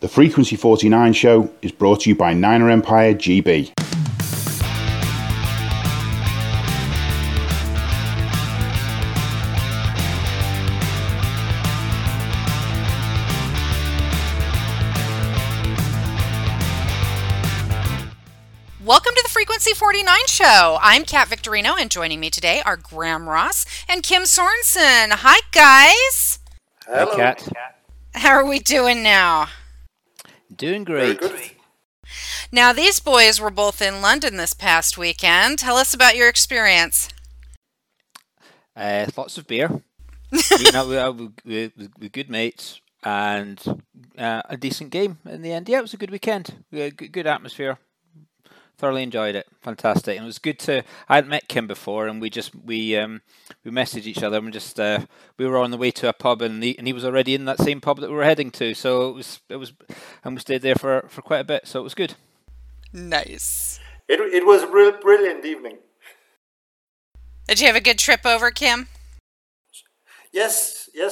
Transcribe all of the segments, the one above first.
The Frequency 49 Show is brought to you by Niner Empire GB. Welcome to the Frequency 49 Show. I'm Kat Victorino, and joining me today are Graham Ross and Kim Sorensen. Hi, guys. Hello, Kat. How are we doing now? Doing great. Now, these boys were both in London this past weekend. Tell us about your experience. Lots of beer. We're good mates and a decent game in the end. Yeah, it was a good weekend. We had good atmosphere. Thoroughly enjoyed it. Fantastic. And it was good to... I hadn't met Kim before, and we messaged each other, and we were on the way to a pub, and he was already in that same pub that we were heading to. So it was, and we stayed there for quite a bit. So it was good. Nice. It was a real brilliant evening. Did you have a good trip over, Kim? Yes. We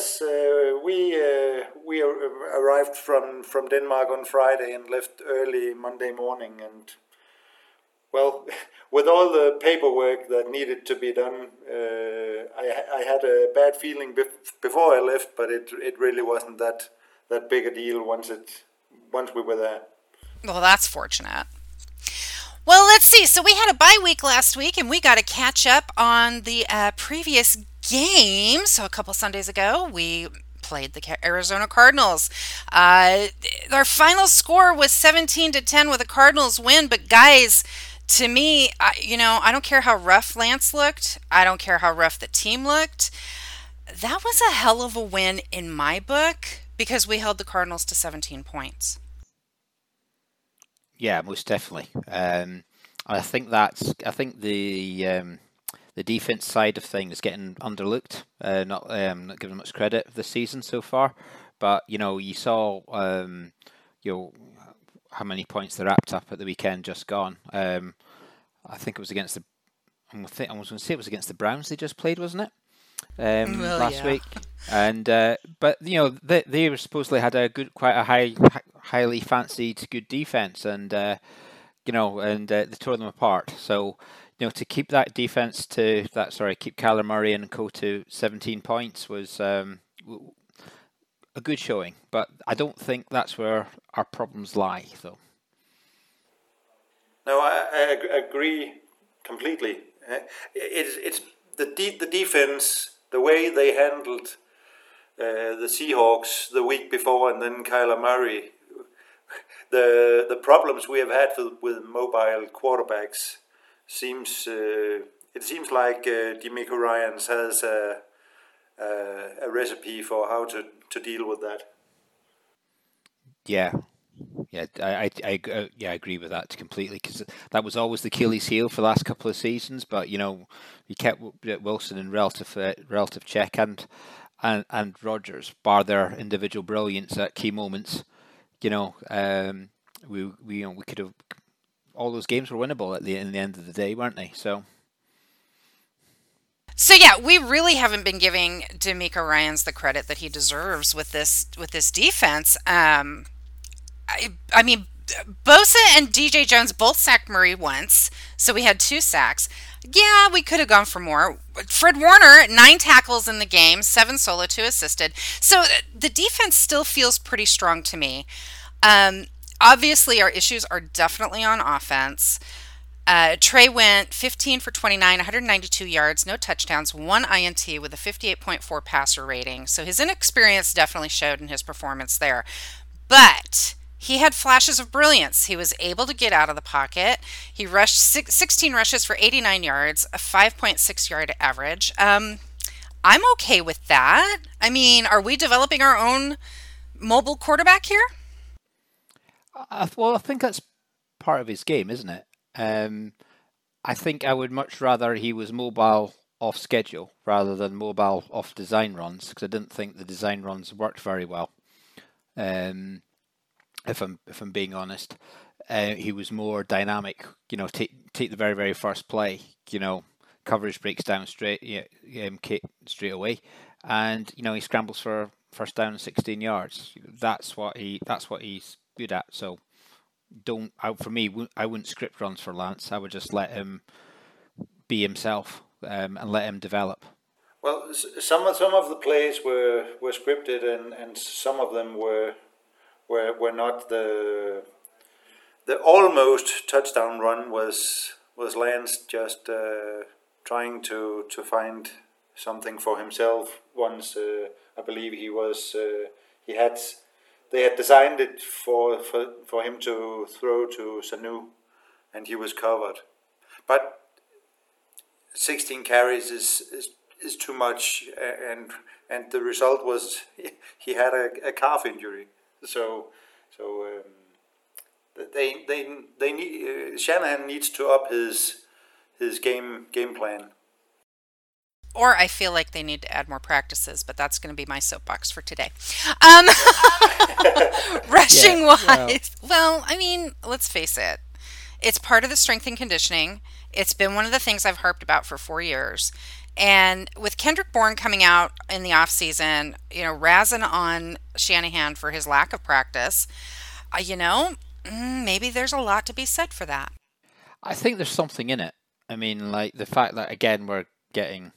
arrived from Denmark on Friday and left early Monday morning, and well, with all the paperwork that needed to be done, I had a bad feeling before I left, but it really wasn't that big a deal once we were there. Well, that's fortunate. Well, let's see. So we had a bye week last week, and we got to catch up on the previous game. So a couple Sundays ago, we played the Arizona Cardinals. Our final score was 17-10 with a Cardinals win, but guys... To me, I don't care how rough Lance looked. I don't care how rough the team looked. That was a hell of a win in my book because we held the Cardinals to 17 points. Yeah, most definitely. I think the defense side of things is getting underlooked, not given much credit this season so far. But you saw how many points they wrapped up at the weekend just gone. I think it was against the Browns they just played, wasn't it? Last week. And but they were supposedly had a good, quite a highly fancied good defense, and they tore them apart. So to keep that defense keep Kyler Murray and co to 17 points was a good showing, but I don't think that's where our problems lie, though. No, I agree completely. It's the defense, the way they handled the Seahawks the week before, and then Kyler Murray. The problems we have had with mobile quarterbacks seems like Demeco Ryans has a recipe for how to deal with that. I agree with that completely, because that was always the Achilles heel for the last couple of seasons. But we kept Wilson in relative check, and Rodgers, bar their individual brilliance at key moments. We could have, all those games were winnable in the end of the day, weren't they? So yeah, we really haven't been giving Demeco Ryans the credit that he deserves with this defense. I mean, Bosa and DJ Jones both sacked Murray once, so we had two sacks. Yeah, we could have gone for more. Fred Warner, 9 tackles in the game, 7 solo, 2 assisted. So the defense still feels pretty strong to me. Obviously, our issues are definitely on offense. Trey went 15 for 29, 192 yards, no touchdowns, 1 INT with a 58.4 passer rating. So his inexperience definitely showed in his performance there. But he had flashes of brilliance. He was able to get out of the pocket. He rushed 16 rushes for 89 yards, a 5.6 yard average. I'm okay with that. I mean, are we developing our own mobile quarterback here? Well, I think that's part of his game, isn't it? I think I would much rather he was mobile off schedule rather than mobile off design runs, because I didn't think the design runs worked very well. If I'm being honest, he was more dynamic. Take the very very first play. Coverage breaks down straight away, and he scrambles for first down and 16 yards. That's what he's good at. So I wouldn't script runs for Lance. I would just let him be himself and let him develop. Well, some of the plays were scripted, and some of them were not. The almost touchdown run was Lance just trying to find something for himself. Once I believe they had designed it for him to throw to Sanu, and he was covered. But 16 carries is too much, and the result was he had a calf injury. So they need Shanahan needs to up his game plan. Or I feel like they need to add more practices, but that's going to be my soapbox for today. Rushing-wise, well, I mean, let's face it. It's part of the strength and conditioning. It's been one of the things I've harped about for 4 years. And with Kendrick Bourne coming out in the offseason, razzing on Shanahan for his lack of practice, maybe there's a lot to be said for that. I think there's something in it. I mean, like the fact that, again, we're getting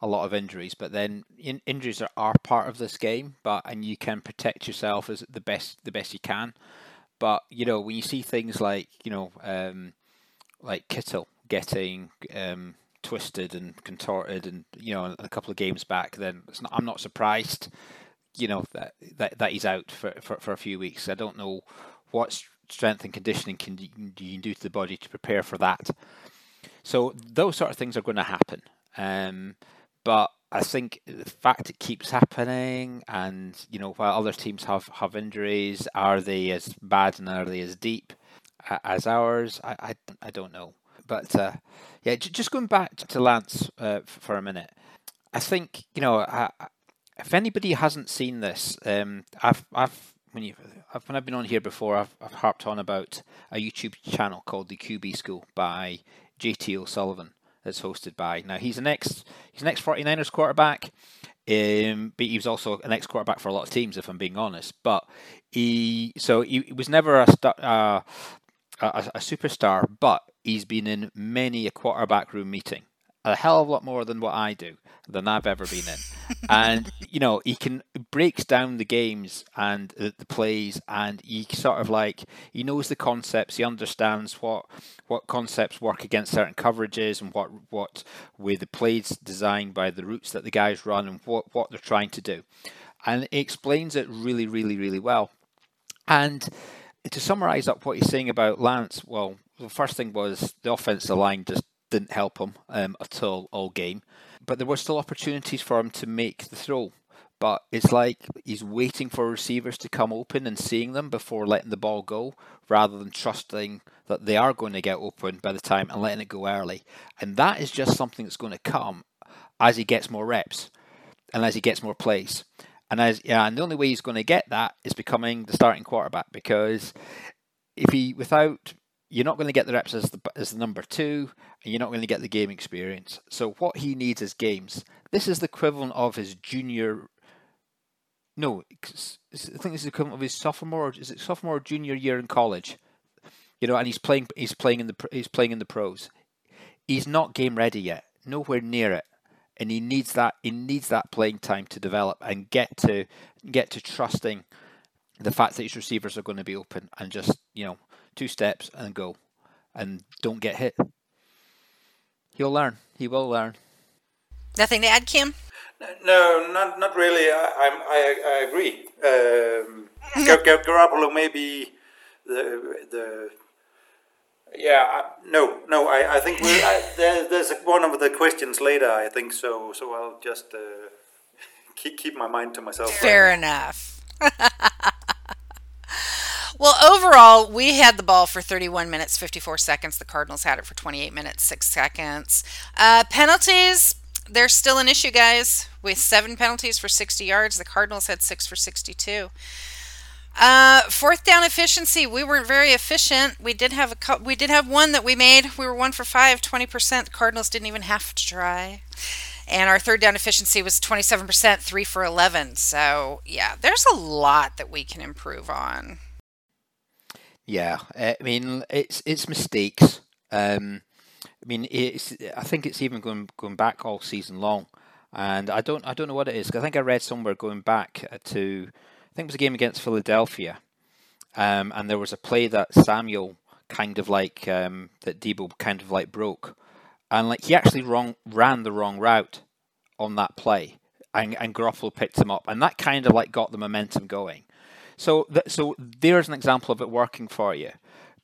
a lot of injuries, but then injuries are part of this game, and you can protect yourself as the best you can. But when you see things like Kittle getting twisted and contorted, and a couple of games back, then I'm not surprised, that he's out for a few weeks. I don't know what strength and conditioning you can do to the body to prepare for that. So those sort of things are going to happen. But I think the fact it keeps happening, and while other teams have injuries, are they as bad and are they as deep as ours? I don't know. But just going back to Lance for a minute, I think if anybody hasn't seen this, when I've been on here before, I've harped on about a YouTube channel called the QB School by JT O'Sullivan. That's hosted by. Now he's an ex 49ers quarterback, but he was also an ex quarterback for a lot of teams, if I'm being honest. But he was never a superstar, but he's been in many a quarterback room meeting, a hell of a lot more than what I do, than I've ever been in. And he breaks down the games and the plays, and he sort of he knows the concepts. He understands what concepts work against certain coverages, and what way the plays designed by the routes that the guys run, and what they're trying to do. And he explains it really, really, really well. And to summarize up what he's saying about Lance, well, the first thing was the offensive line just didn't help him at all game, but there were still opportunities for him to make the throw. But it's like he's waiting for receivers to come open and seeing them before letting the ball go, rather than trusting that they are going to get open by the time and letting it go early. And that is just something that's going to come as he gets more reps and as he gets more plays. And the only way he's going to get that is becoming the starting quarterback, because you're not going to get the reps as the number two, and you're not going to get the game experience. So what he needs is games. This is the equivalent of his junior. No, I think this is the equivalent of his sophomore. Is it sophomore or junior year in college? And he's playing in the pros. He's not game ready yet, nowhere near it, and he needs that. He needs that playing time to develop and get to trusting the fact that his receivers are going to be open, and just two steps and go, and don't get hit. He will learn. Nothing to add, Kim? No, not really. I agree. Garoppolo may be the I think there's one of the questions later, I think, so I'll just keep my mind to myself. Fair enough. Well, overall, we had the ball for 31 minutes, 54 seconds. The Cardinals had it for 28 minutes, 6 seconds. Penalties, they're still an issue, guys. With 7 penalties for 60 yards, the Cardinals had 6 for 62. Fourth down efficiency, we weren't very efficient. We did have one that we made. We were 1 for 5, 20%. The Cardinals didn't even have to try. And our third down efficiency was 27%, 3 for 11. So, yeah, there's a lot that we can improve on. Yeah, I mean, it's mistakes. I mean, I think it's even going back all season long, and I don't know what it is. I think I read somewhere going back to, I think it was a game against Philadelphia, and there was a play that Samuel kind of like that Debo kind of like broke, and like he actually ran the wrong route on that play, and Garoppolo picked him up, and that kind of like got the momentum going. So there's an example of it working for you.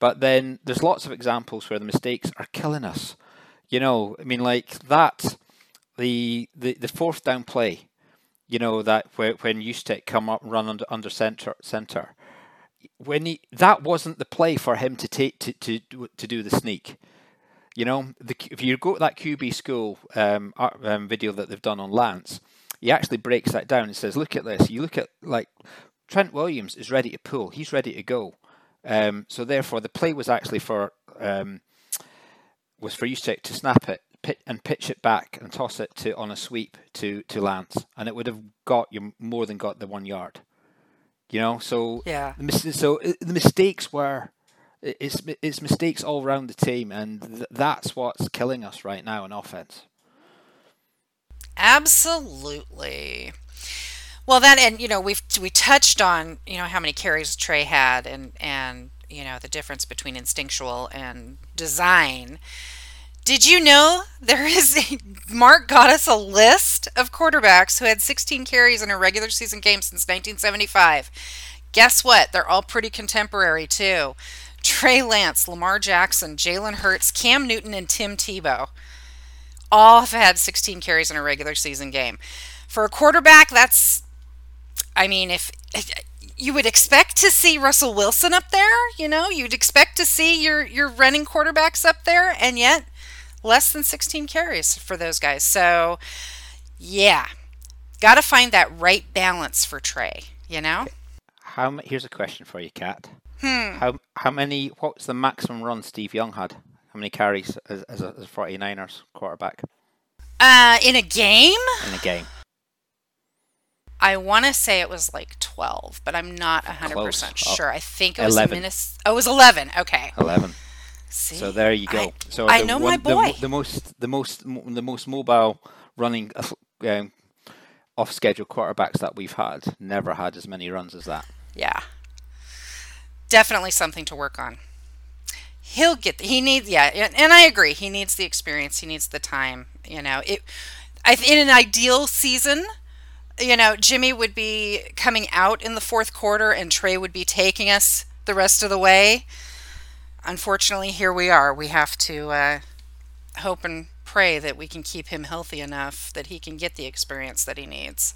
But then there's lots of examples where the mistakes are killing us. You know, I mean, like that, the fourth down play, you know, that when Eustick come up and run under center, when that wasn't the play for him to take to do the sneak. You know, if you go to that QB School video that they've done on Lance, he actually breaks that down and says, "Look at this. You look at like Trent Williams is ready to pull. He's ready to go." So therefore, the play was actually for Eustick to snap it and pitch it back and toss it on a sweep to Lance, and it would have got you more than got the 1 yard. You know, so yeah. The mistakes were it's mistakes all around the team, and that's what's killing us right now in offense. Absolutely. Well, that, and you know, we touched on, you know, how many carries Trey had, and you know, the difference between instinctual and design. Did you know Mark got us a list of quarterbacks who had 16 carries in a regular season game since 1975. Guess what? They're all pretty contemporary too. Trey Lance, Lamar Jackson, Jalen Hurts, Cam Newton, and Tim Tebow all have had 16 carries in a regular season game. For a quarterback, that's, I mean, if you would expect to see Russell Wilson up there, you know, you'd expect to see your running quarterbacks up there, and yet less than 16 carries for those guys. So, yeah, got to find that right balance for Trey, you know? Here's a question for you, Kat. How many? What's the maximum run Steve Young had? How many carries as a 49ers quarterback? In a game? In a game. I want to say it was like 12, but I'm not 100% sure. I think it was 11. It was 11. Okay. 11. See, so there you go. I know my boy. The most mobile running off-schedule quarterbacks that we've had never had as many runs as that. Yeah. Definitely something to work on. He'll get. And I agree. He needs the experience. He needs the time. You know, in an ideal season, you know, Jimmy would be coming out in the fourth quarter and Trey would be taking us the rest of the way. Unfortunately, here we are. We have to hope and pray that we can keep him healthy enough that he can get the experience that he needs.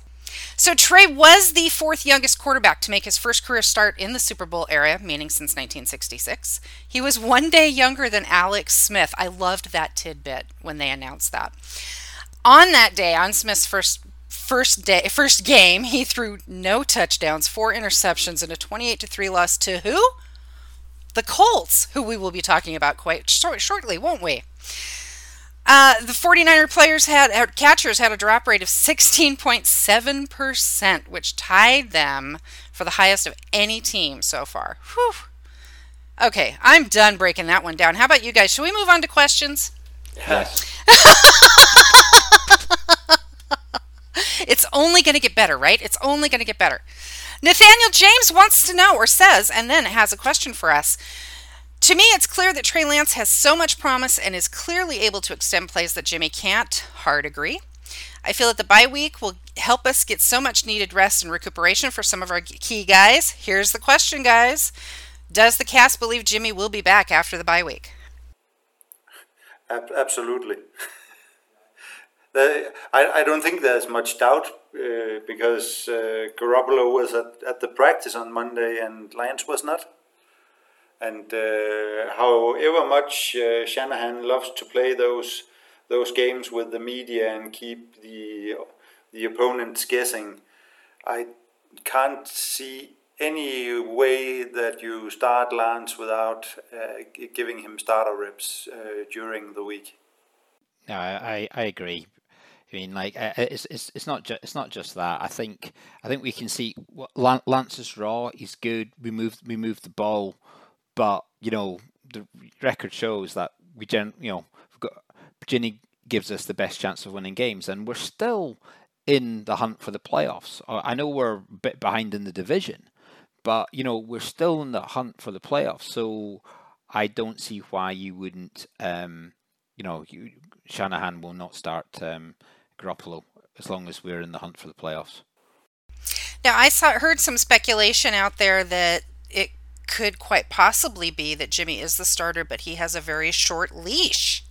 So Trey was the fourth youngest quarterback to make his first career start in the Super Bowl era, meaning since 1966. He was 1 day younger than Alex Smith. I loved that tidbit when they announced that. On that day, on Smith's first game, he threw no touchdowns, 4 interceptions, and a 28-3 loss to who? The Colts, who we will be talking about quite shortly, won't we? The 49er catchers had a drop rate of 16.7%, which tied them for the highest of any team so far. Whew. Okay, I'm done breaking that one down. How about you guys? Should we move on to questions? Yes. It's only going to get better, right? It's only going to get better. Nathaniel James wants to know, or says, and then has a question for us. To me, it's clear that Trey Lance has so much promise and is clearly able to extend plays that Jimmy can't. Hard agree. I feel that the bye week will help us get so much needed rest and recuperation for some of our key guys. Here's the question, guys. Does the cast believe Jimmy will be back after the bye week? Absolutely. I don't think there's much doubt because Garoppolo was at the practice on Monday and Lance was not. And however much Shanahan loves to play those games with the media and keep the opponents guessing, I can't see any way that you start Lance without giving him starter reps during the week. No, I agree. I mean, like it's not just that. I think we can see Lance's raw is good. We moved the ball, but you know the record shows that Virginia gives us the best chance of winning games, and we're still in the hunt for the playoffs. I know we're a bit behind in the division, but you know we're still in the hunt for the playoffs. So I don't see why you wouldn't. Shanahan will not start Garoppolo as long as we're in the hunt for the playoffs. Now, I heard some speculation out there that it could quite possibly be that Jimmy is the starter, but he has a very short leash.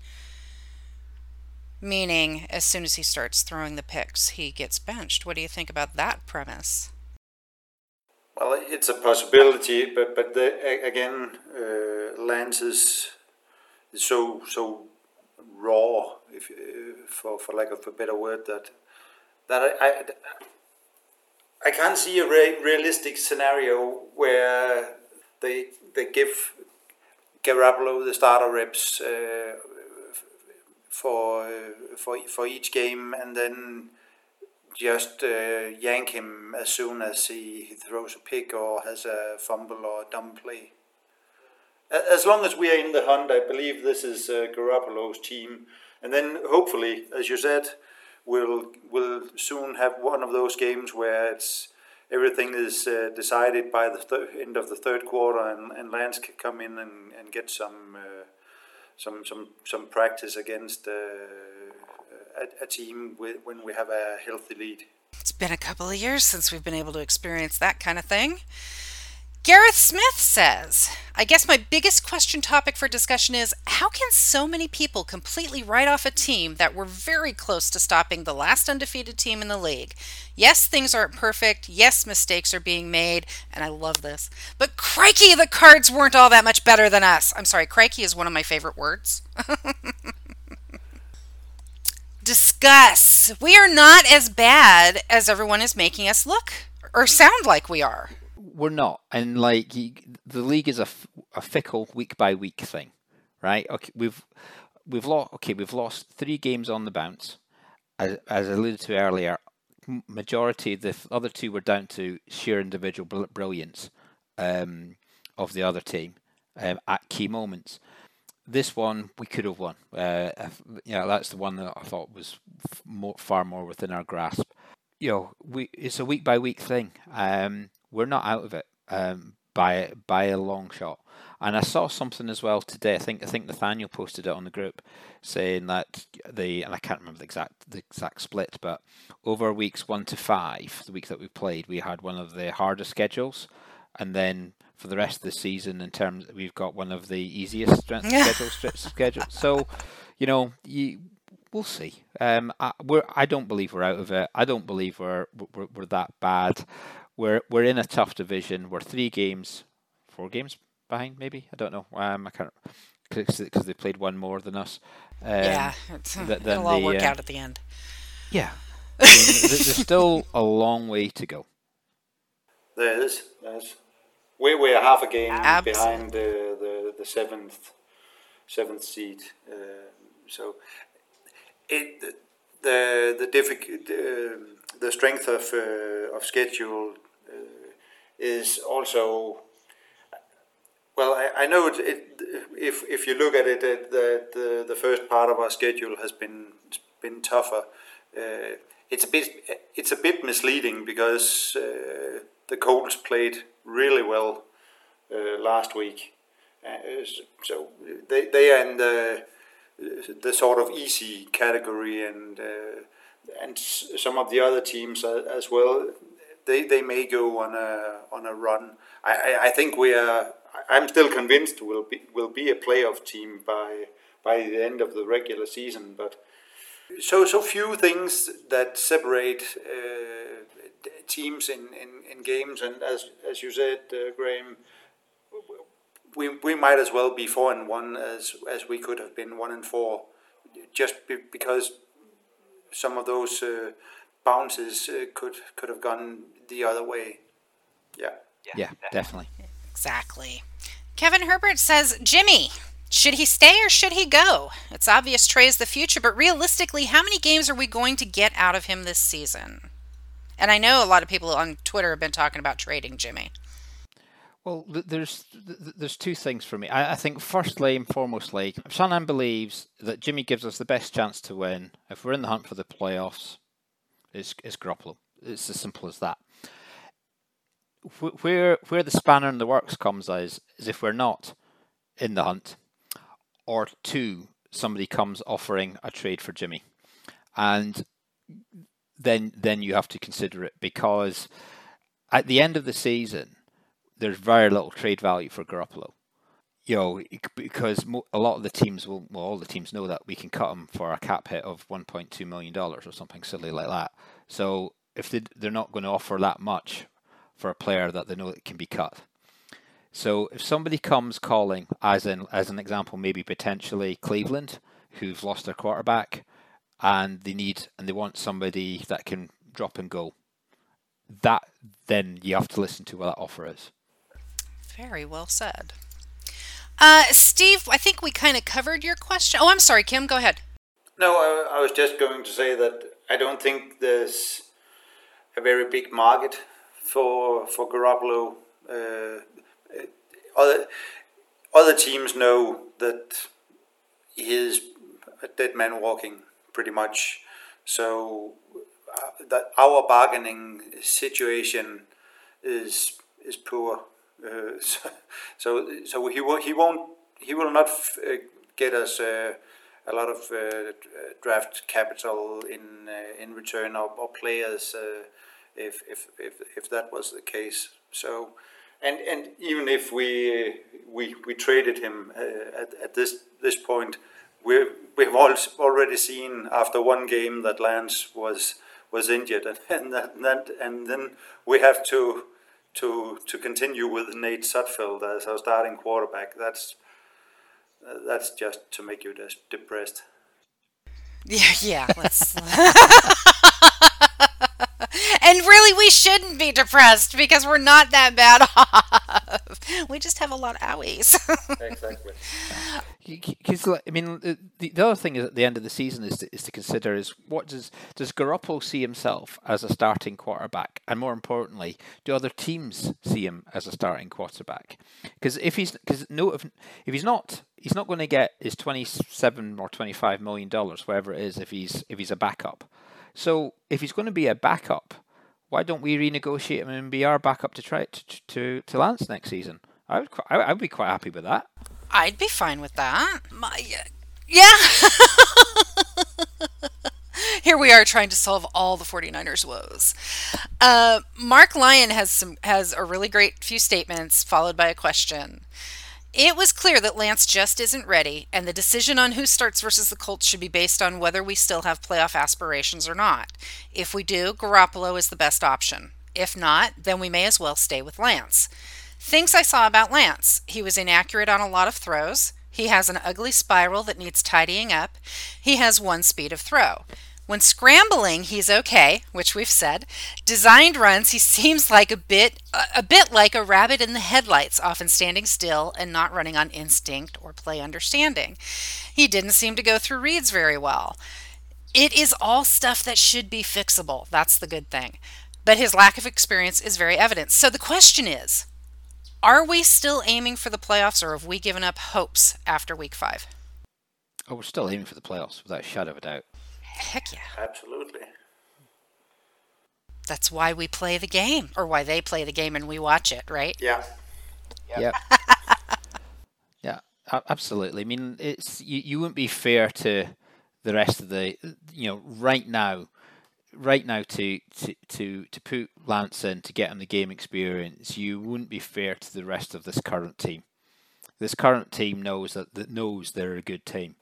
Meaning, as soon as he starts throwing the picks, he gets benched. What do you think about that premise? Well, it's a possibility, but Lance is so raw, if for lack of a better word, that I can't see a realistic scenario where they give Garoppolo the starter reps for each game and then just yank him as soon as he throws a pick or has a fumble or a dumb play. As long as we are in the hunt, I believe this is Garoppolo's team, and then hopefully, as you said, we'll soon have one of those games where everything is decided by the end of the third quarter, and Lance can come in and get some practice against a team when we have a healthy lead. It's been a couple of years since we've been able to experience that kind of thing. Gareth Smith says, I guess my biggest question topic for discussion is, how can so many people completely write off a team that were very close to stopping the last undefeated team in the league? Yes, things aren't perfect. Yes, mistakes are being made. And I love this. But crikey, the Cards weren't all that much better than us. I'm sorry, crikey is one of my favorite words. Discuss. We are not as bad as everyone is making us look or sound like we are. We're not, and like the league is a fickle week by week thing, right? Okay, we've lost 3 games on the bounce, as alluded to earlier. Majority of the other 2 were down to sheer individual brilliance of the other team at key moments. This one we could have won. That's the one that I thought was far more within our grasp. You know, it's a week by week thing. We're not out of it by a long shot. And I saw something as well today. I think Nathaniel posted it on the group, saying that I can't remember the exact split, but over weeks 1 to 5, the week that we played, we had one of the harder schedules, and then for the rest of the season, in terms, we've got one of the easiest strength schedules. So, you know, we'll see. I don't believe we're out of it. I don't believe we're that bad. We're in a tough division. We're 4 games behind, maybe. I don't know. I can't, because they played one more than us. It'll all work out at the end. Yeah, I mean, there's still a long way to go. There is. We're half a game behind the seventh seed. The difficult. The strength of schedule is also, well, I know if you look at it, the first part of our schedule has been tougher. It's a bit misleading because the Colts played really well last week, so they are in the sort of easy category, and some of the other teams as well, they may go on a run. I think we are. I'm still convinced we'll be a playoff team by the end of the regular season. But so few things that separate teams in games. And as you said, Graham, we might as well be 4-1 as we could have been 1-4, just because. Some of those bounces could have gone the other way. Yeah, definitely. Exactly. Kevin Herbert says, Jimmy, Should he stay or should he go? It's obvious Trey is the future, but realistically, how many games are we going to get out of him this season? And I know a lot of people on Twitter have been talking about trading Jimmy. Well, there's two things for me. I think firstly and foremostly, Shanahan believes that Jimmy gives us the best chance to win if we're in the hunt for the playoffs. Is Garoppolo? It's as simple as that. Where the spanner in the works comes is if we're not in the hunt, or two, somebody comes offering a trade for Jimmy, and then you have to consider it, because at the end of the season, there's very little trade value for Garoppolo, because a lot of the teams all the teams know that we can cut him for a cap hit of $1.2 million or something silly like that. So if they're not going to offer that much for a player that they know that can be cut. So if somebody comes calling, as an example, maybe potentially Cleveland, who've lost their quarterback, and they want somebody that can drop and go, that then you have to listen to what that offer is. Very well said. Steve, I think we kind of covered your question. Oh, I'm sorry, Kim, go ahead. No, I was just going to say that I don't think there's a very big market for Garoppolo. Other teams know that he is a dead man walking, pretty much. So that our bargaining situation is poor. So he will not get us a lot of draft capital in return of players if that was the case. So and even if we traded him at this point, we've already seen after one game that Lance was injured, and then we have to continue with Nate Sudfeld as our starting quarterback. That's just to make you depressed. Yeah. Let's. And really, we shouldn't be depressed because we're not that bad off. We just have a lot of owies. Exactly. Because I mean, the other thing is at the end of the season is to consider is what does Garoppolo see himself as a starting quarterback, and more importantly, do other teams see him as a starting quarterback? Because if he's not going to get his $27 or $25 million, whatever it is, if he's a backup. So if he's going to be a backup, why don't we renegotiate him and be our backup to Lance next season? I'd be quite happy with that. I'd be fine with that. Here we are trying to solve all the 49ers woes. Mark Lyon has a really great few statements followed by a question. It was clear that Lance just isn't ready, and the decision on who starts versus the Colts should be based on whether we still have playoff aspirations or not. If we do, Garoppolo is the best option. If not, then we may as well stay with Lance. Things I saw about Lance. He was inaccurate on a lot of throws. He has an ugly spiral that needs tidying up. He has one speed of throw. When scrambling, he's okay, which we've said. Designed runs, he seems like a bit like a rabbit in the headlights, often standing still and not running on instinct or play understanding. He didn't seem to go through reads very well. It is all stuff that should be fixable. That's the good thing. But his lack of experience is very evident. So the question is, are we still aiming for the playoffs, or have we given up hopes after week 5? Oh, we're still aiming for the playoffs without a shadow of a doubt. Heck yeah. Absolutely. That's why we play the game, or why they play the game and we watch it, right? Yeah. Yeah. Yeah, absolutely. I mean, it's you wouldn't be fair to the rest of the, right now to put Lance in to get him the game experience. You wouldn't be fair to the rest of this current team. This current team knows they're a good team.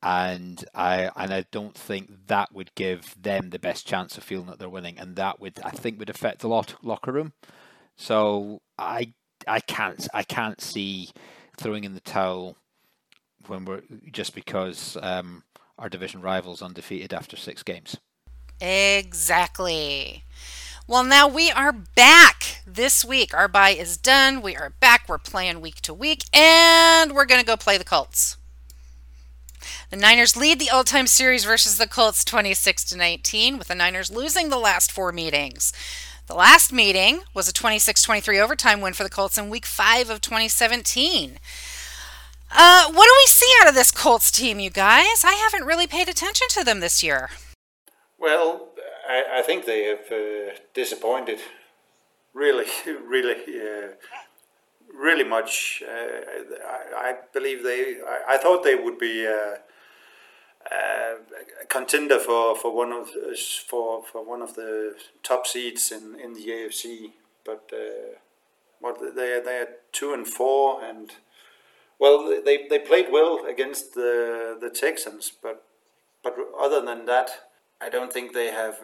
And I don't think that would give them the best chance of feeling that they're winning, and that would affect the locker room. So I can't see throwing in the towel when we're just because our division rival's undefeated after 6 games. Exactly. Well, now we are back. this week. Our bye is done. We are back. We're playing week to week, and we're going to go play the Colts. The Niners lead the all-time series versus the Colts 26-19, with the Niners losing the last four meetings. The last meeting was a 26-23 overtime win for the Colts in week 5 of 2017. What do we see out of this Colts team, you guys? I haven't really paid attention to them this year. Well, I think they have disappointed really much. I believe I thought they would be a contender for one of the top seeds in the AFC, but they're 2-4, and well, they played well against the Texans, but other than that, I don't think they have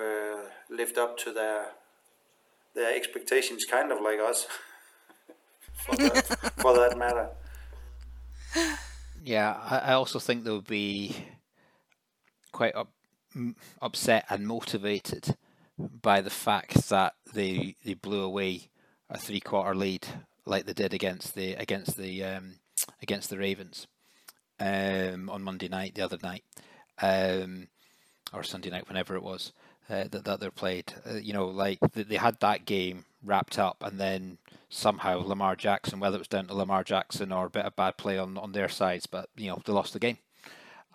lived up to their expectations, kind of like us. for that matter. Yeah, I also think they'll be quite upset and motivated by the fact that they blew away a 3-quarter lead like they did against the Ravens on Monday night, the other night, or Sunday night, whenever it was that they played. They had that game wrapped up, and then somehow Lamar Jackson, whether it was down to Lamar Jackson or a bit of bad play on their sides, but they lost the game.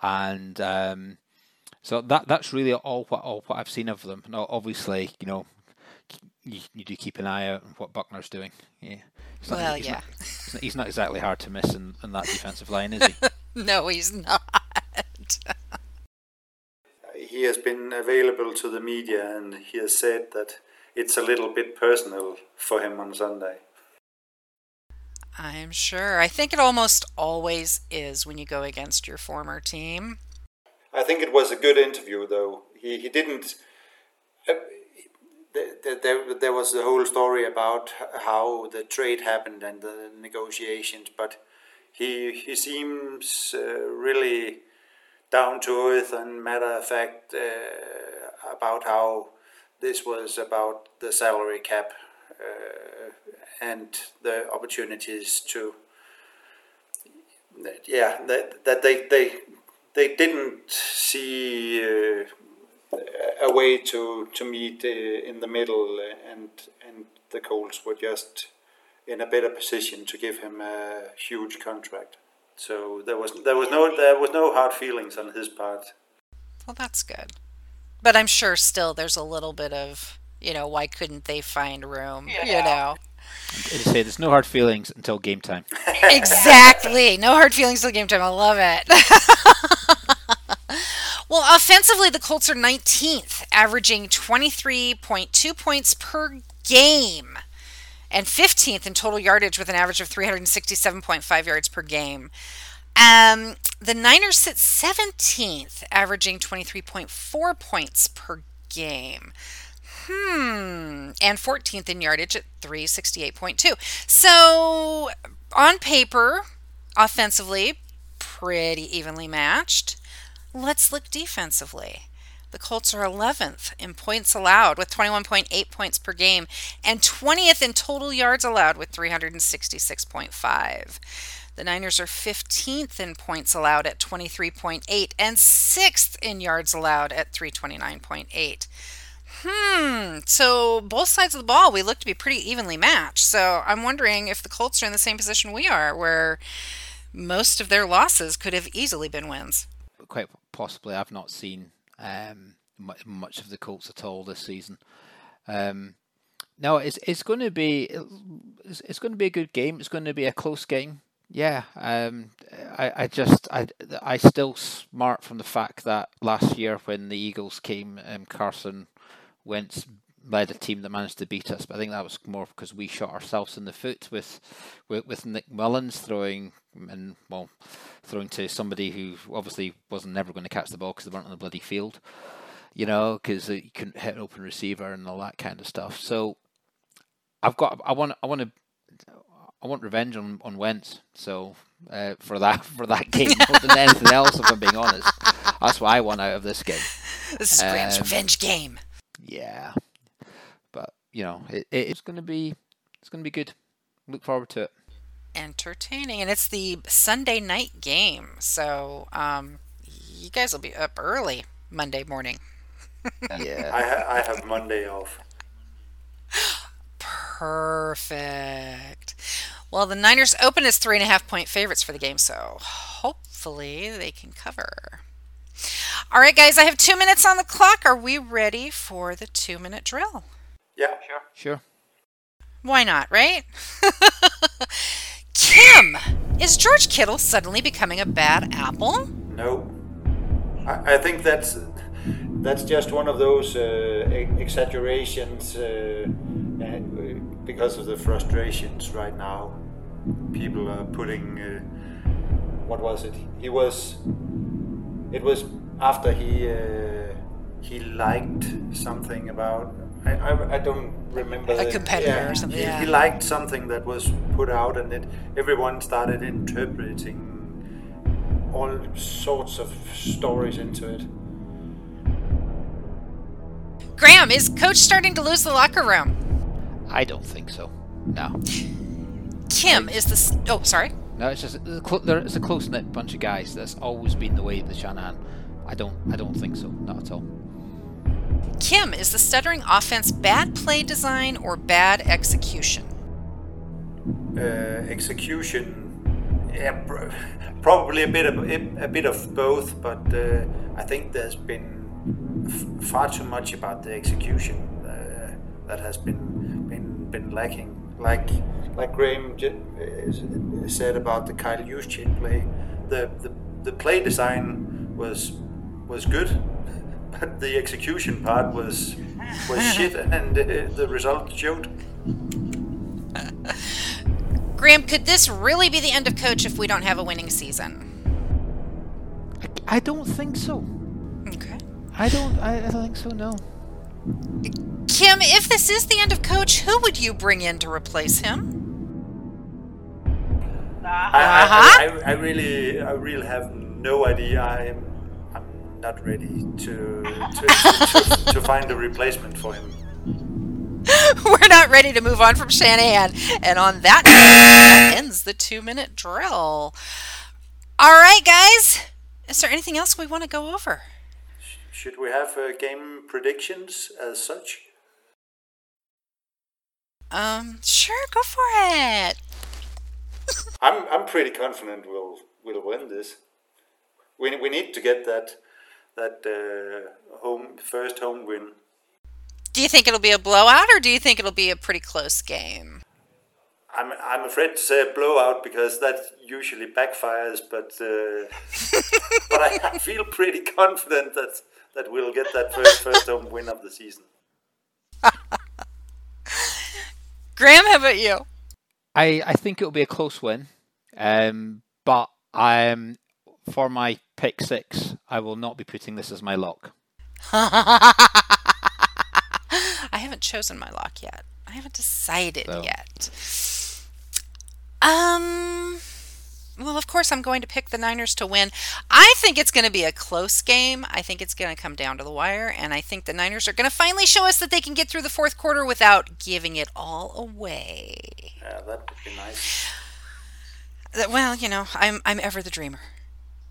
And so that's really all what I've seen of them. Now, obviously, you do keep an eye out on what Buckner's doing. Yeah. He's not exactly hard to miss in that defensive line, is he? No, he's not. He has been available to the media, and he has said that it's a little bit personal for him on Sunday. I'm sure. I think it almost always is when you go against your former team. I think it was a good interview, though. He didn't... There was the whole story about how the trade happened and the negotiations, but he seems really down to earth and matter of fact about how this was about the salary cap and the opportunities to, that they didn't see a way to meet in the middle, and the Colts were just in a better position to give him a huge contract. So there was no hard feelings on his part. Well, that's good. But I'm sure still there's a little bit of, why couldn't they find room, As you say, there's no hard feelings until game time. Exactly. No hard feelings until game time. I love it. Well, offensively, the Colts are 19th, averaging 23.2 points per game, and 15th in total yardage with an average of 367.5 yards per game. The Niners sit 17th, averaging 23.4 points per game. And 14th in yardage at 368.2. So, on paper, offensively, pretty evenly matched. Let's look defensively. The Colts are 11th in points allowed with 21.8 points per game, and 20th in total yards allowed with 366.5. The Niners are 15th in points allowed at 23.8, and 6th in yards allowed at 329.8. So both sides of the ball, we look to be pretty evenly matched. So I'm wondering if the Colts are in the same position we are, where most of their losses could have easily been wins. Quite possibly. I've not seen much of the Colts at all this season. No, it's going to be a good game. It's going to be a close game. Yeah, I still smart from the fact that last year when the Eagles came, Carson Wentz led a team that managed to beat us. But I think that was more because we shot ourselves in the foot with Nick Mullins throwing to somebody who obviously wasn't never going to catch the ball because they weren't on the bloody field, because you couldn't hit an open receiver and all that kind of stuff. So I want revenge on Wentz. So for that game more than anything else, if I'm being honest, that's what I want out of this game. This is Graham's revenge game. Yeah, but it's going to be It's going to be good. Look forward to it. Entertaining. And it's the Sunday night game. So you guys will be up early Monday morning. Yeah. I have Monday off. Perfect. Well, the Niners open as 3.5-point favorites for the game, so hopefully they can cover. All right, guys, I have 2 minutes on the clock. Are we ready for the 2-minute drill? Yeah, sure. Why not, right? Kim, is George Kittle suddenly becoming a bad apple? No. I think that's just one of those exaggerations because of the frustrations right now. People are putting, what was it? It was after he liked something about, I don't remember. A competitor or something. He liked something that was put out, and everyone started interpreting all sorts of stories into it. Graham, is Coach starting to lose the locker room? I don't think so. No. Kim, is this? Oh, sorry. No, it's just it's a close-knit bunch of guys. That's always been the way of the Shanahan. I don't think so. Not at all. Kim, is the stuttering offense bad play design or bad execution? Execution, yeah, probably a bit of both, but I think there's been far too much about the execution that has been lacking. Like Graham said about the Kyle Juszczyk play, the play design was good, but the execution part was shit, and the result showed. Graham, could this really be the end of Coach if we don't have a winning season? I don't think so. Okay. I don't think so. No. Kim, if this is the end of Coach, who would you bring in to replace him? I really have no idea. I'm not ready to find a replacement for him. We're not ready to move on from Shanahan. And on that note, that ends the 2-minute drill. All right, guys. Is there anything else we want to go over? Should we have game predictions as such? Sure, go for it. I'm pretty confident we'll win this. We need to get that first home win. Do you think it'll be a blowout, or do you think it'll be a pretty close game? I'm afraid to say a blowout because that usually backfires, but I feel pretty confident that we'll get that first home win of the season. Graham, how about you? I think it'll be a close win, but for my pick 6, I will not be putting this as my lock. I haven't chosen my lock yet. I haven't decided yet. Well, of course, I'm going to pick the Niners to win. I think it's going to be a close game. I think it's going to come down to the wire, and I think the Niners are going to finally show us that they can get through the fourth quarter without giving it all away. Yeah, that would be nice. Well, I'm ever the dreamer.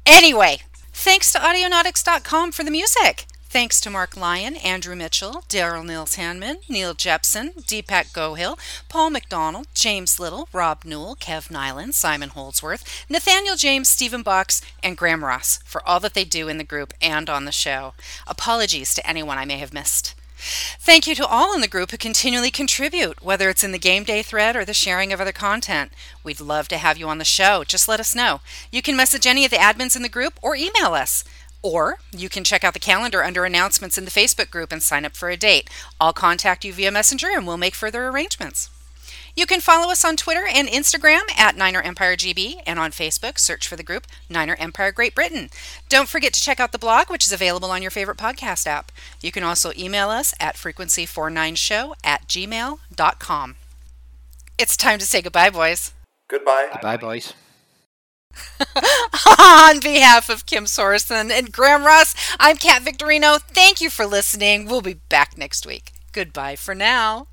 Anyway, thanks to Audionautics.com for the music. Thanks to Mark Lyon, Andrew Mitchell, Daryl Nils-Hanman, Neil Jepson, Deepak Gohill, Paul McDonald, James Little, Rob Newell, Kev Nyland, Simon Holdsworth, Nathaniel James, Stephen Box, and Graham Ross for all that they do in the group and on the show. Apologies to anyone I may have missed. Thank you to all in the group who continually contribute, whether it's in the game day thread or the sharing of other content. We'd love to have you on the show. Just let us know. You can message any of the admins in the group or email us. Or you can check out the calendar under announcements in the Facebook group and sign up for a date. I'll contact you via Messenger and we'll make further arrangements. You can follow us on Twitter and Instagram at Niner Empire GB, and on Facebook, search for the group Niner Empire Great Britain. Don't forget to check out the blog, which is available on your favorite podcast app. You can also email us at frequency49show@gmail.com. It's time to say goodbye, boys. Goodbye. Goodbye, boys. On behalf of Kim Sorensen and Graham Ross, I'm Kat Victorino. Thank you for listening. We'll be back next week. Goodbye for now.